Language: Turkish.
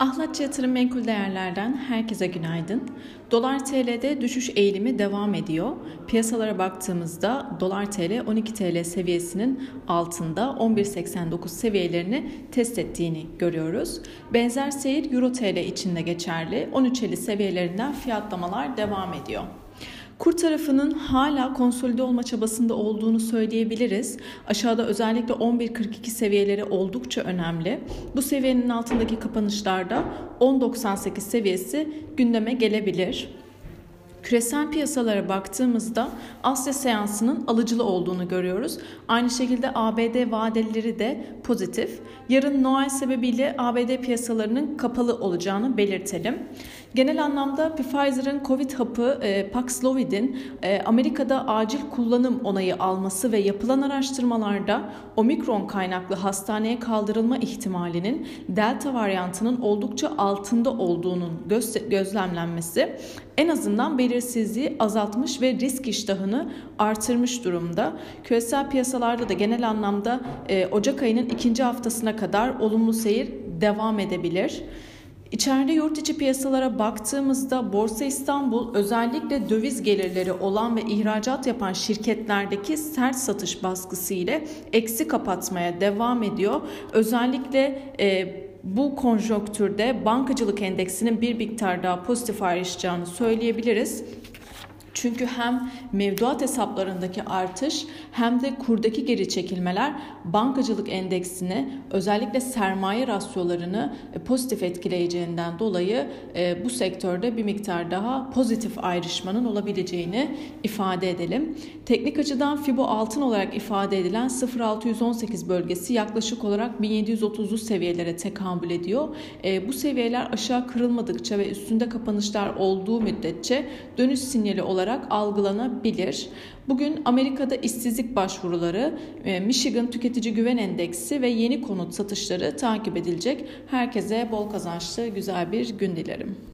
Ahlatçı Yatırım Menkul Değerler'den herkese günaydın. Dolar TL'de düşüş eğilimi devam ediyor. Piyasalara baktığımızda Dolar TL 12 TL seviyesinin altında 11.89 seviyelerini test ettiğini görüyoruz. Benzer seyir Euro TL için de geçerli. 13.50 seviyelerinden fiyatlamalar devam ediyor. Kur tarafının hala konsolide olma çabasında olduğunu söyleyebiliriz. Aşağıda özellikle 11.42 seviyeleri oldukça önemli. Bu seviyenin altındaki kapanışlarda 10.98 seviyesi gündeme gelebilir. Küresel piyasalara baktığımızda Asya seansının alıcılı olduğunu görüyoruz. Aynı şekilde ABD vadeleri de pozitif. Yarın Noel sebebiyle ABD piyasalarının kapalı olacağını belirtelim. Genel anlamda Pfizer'ın Covid hapı Paxlovid'in Amerika'da acil kullanım onayı alması ve yapılan araştırmalarda Omicron kaynaklı hastaneye kaldırılma ihtimalinin Delta varyantının oldukça altında olduğunun gözlemlenmesi en azından belirsizliği azaltmış ve risk iştahını artırmış durumda. Küresel piyasalarda da genel anlamda Ocak ayının ikinci haftasına kadar olumlu seyir devam edebilir. İçeride yurt içi piyasalara baktığımızda Borsa İstanbul özellikle döviz gelirleri olan ve ihracat yapan şirketlerdeki sert satış baskısı ile eksi kapatmaya devam ediyor. Özellikle bu konjonktürde bankacılık endeksinin bir miktar daha pozitif ayrışacağını söyleyebiliriz. Çünkü hem mevduat hesaplarındaki artış hem de kurdaki geri çekilmeler bankacılık endeksini özellikle sermaye rasyolarını pozitif etkileyeceğinden dolayı bu sektörde bir miktar daha pozitif ayrışmanın olabileceğini ifade edelim. Teknik açıdan FIBO altın olarak ifade edilen 0.618 bölgesi yaklaşık olarak 1730'lu seviyelere tekamül ediyor. Bu seviyeler aşağı kırılmadıkça ve üstünde kapanışlar olduğu müddetçe dönüş sinyali olarak algılanabilir. Bugün Amerika'da işsizlik başvuruları, Michigan Tüketici Güven Endeksi ve yeni konut satışları takip edilecek. Herkese bol kazançlı, güzel bir gün dilerim.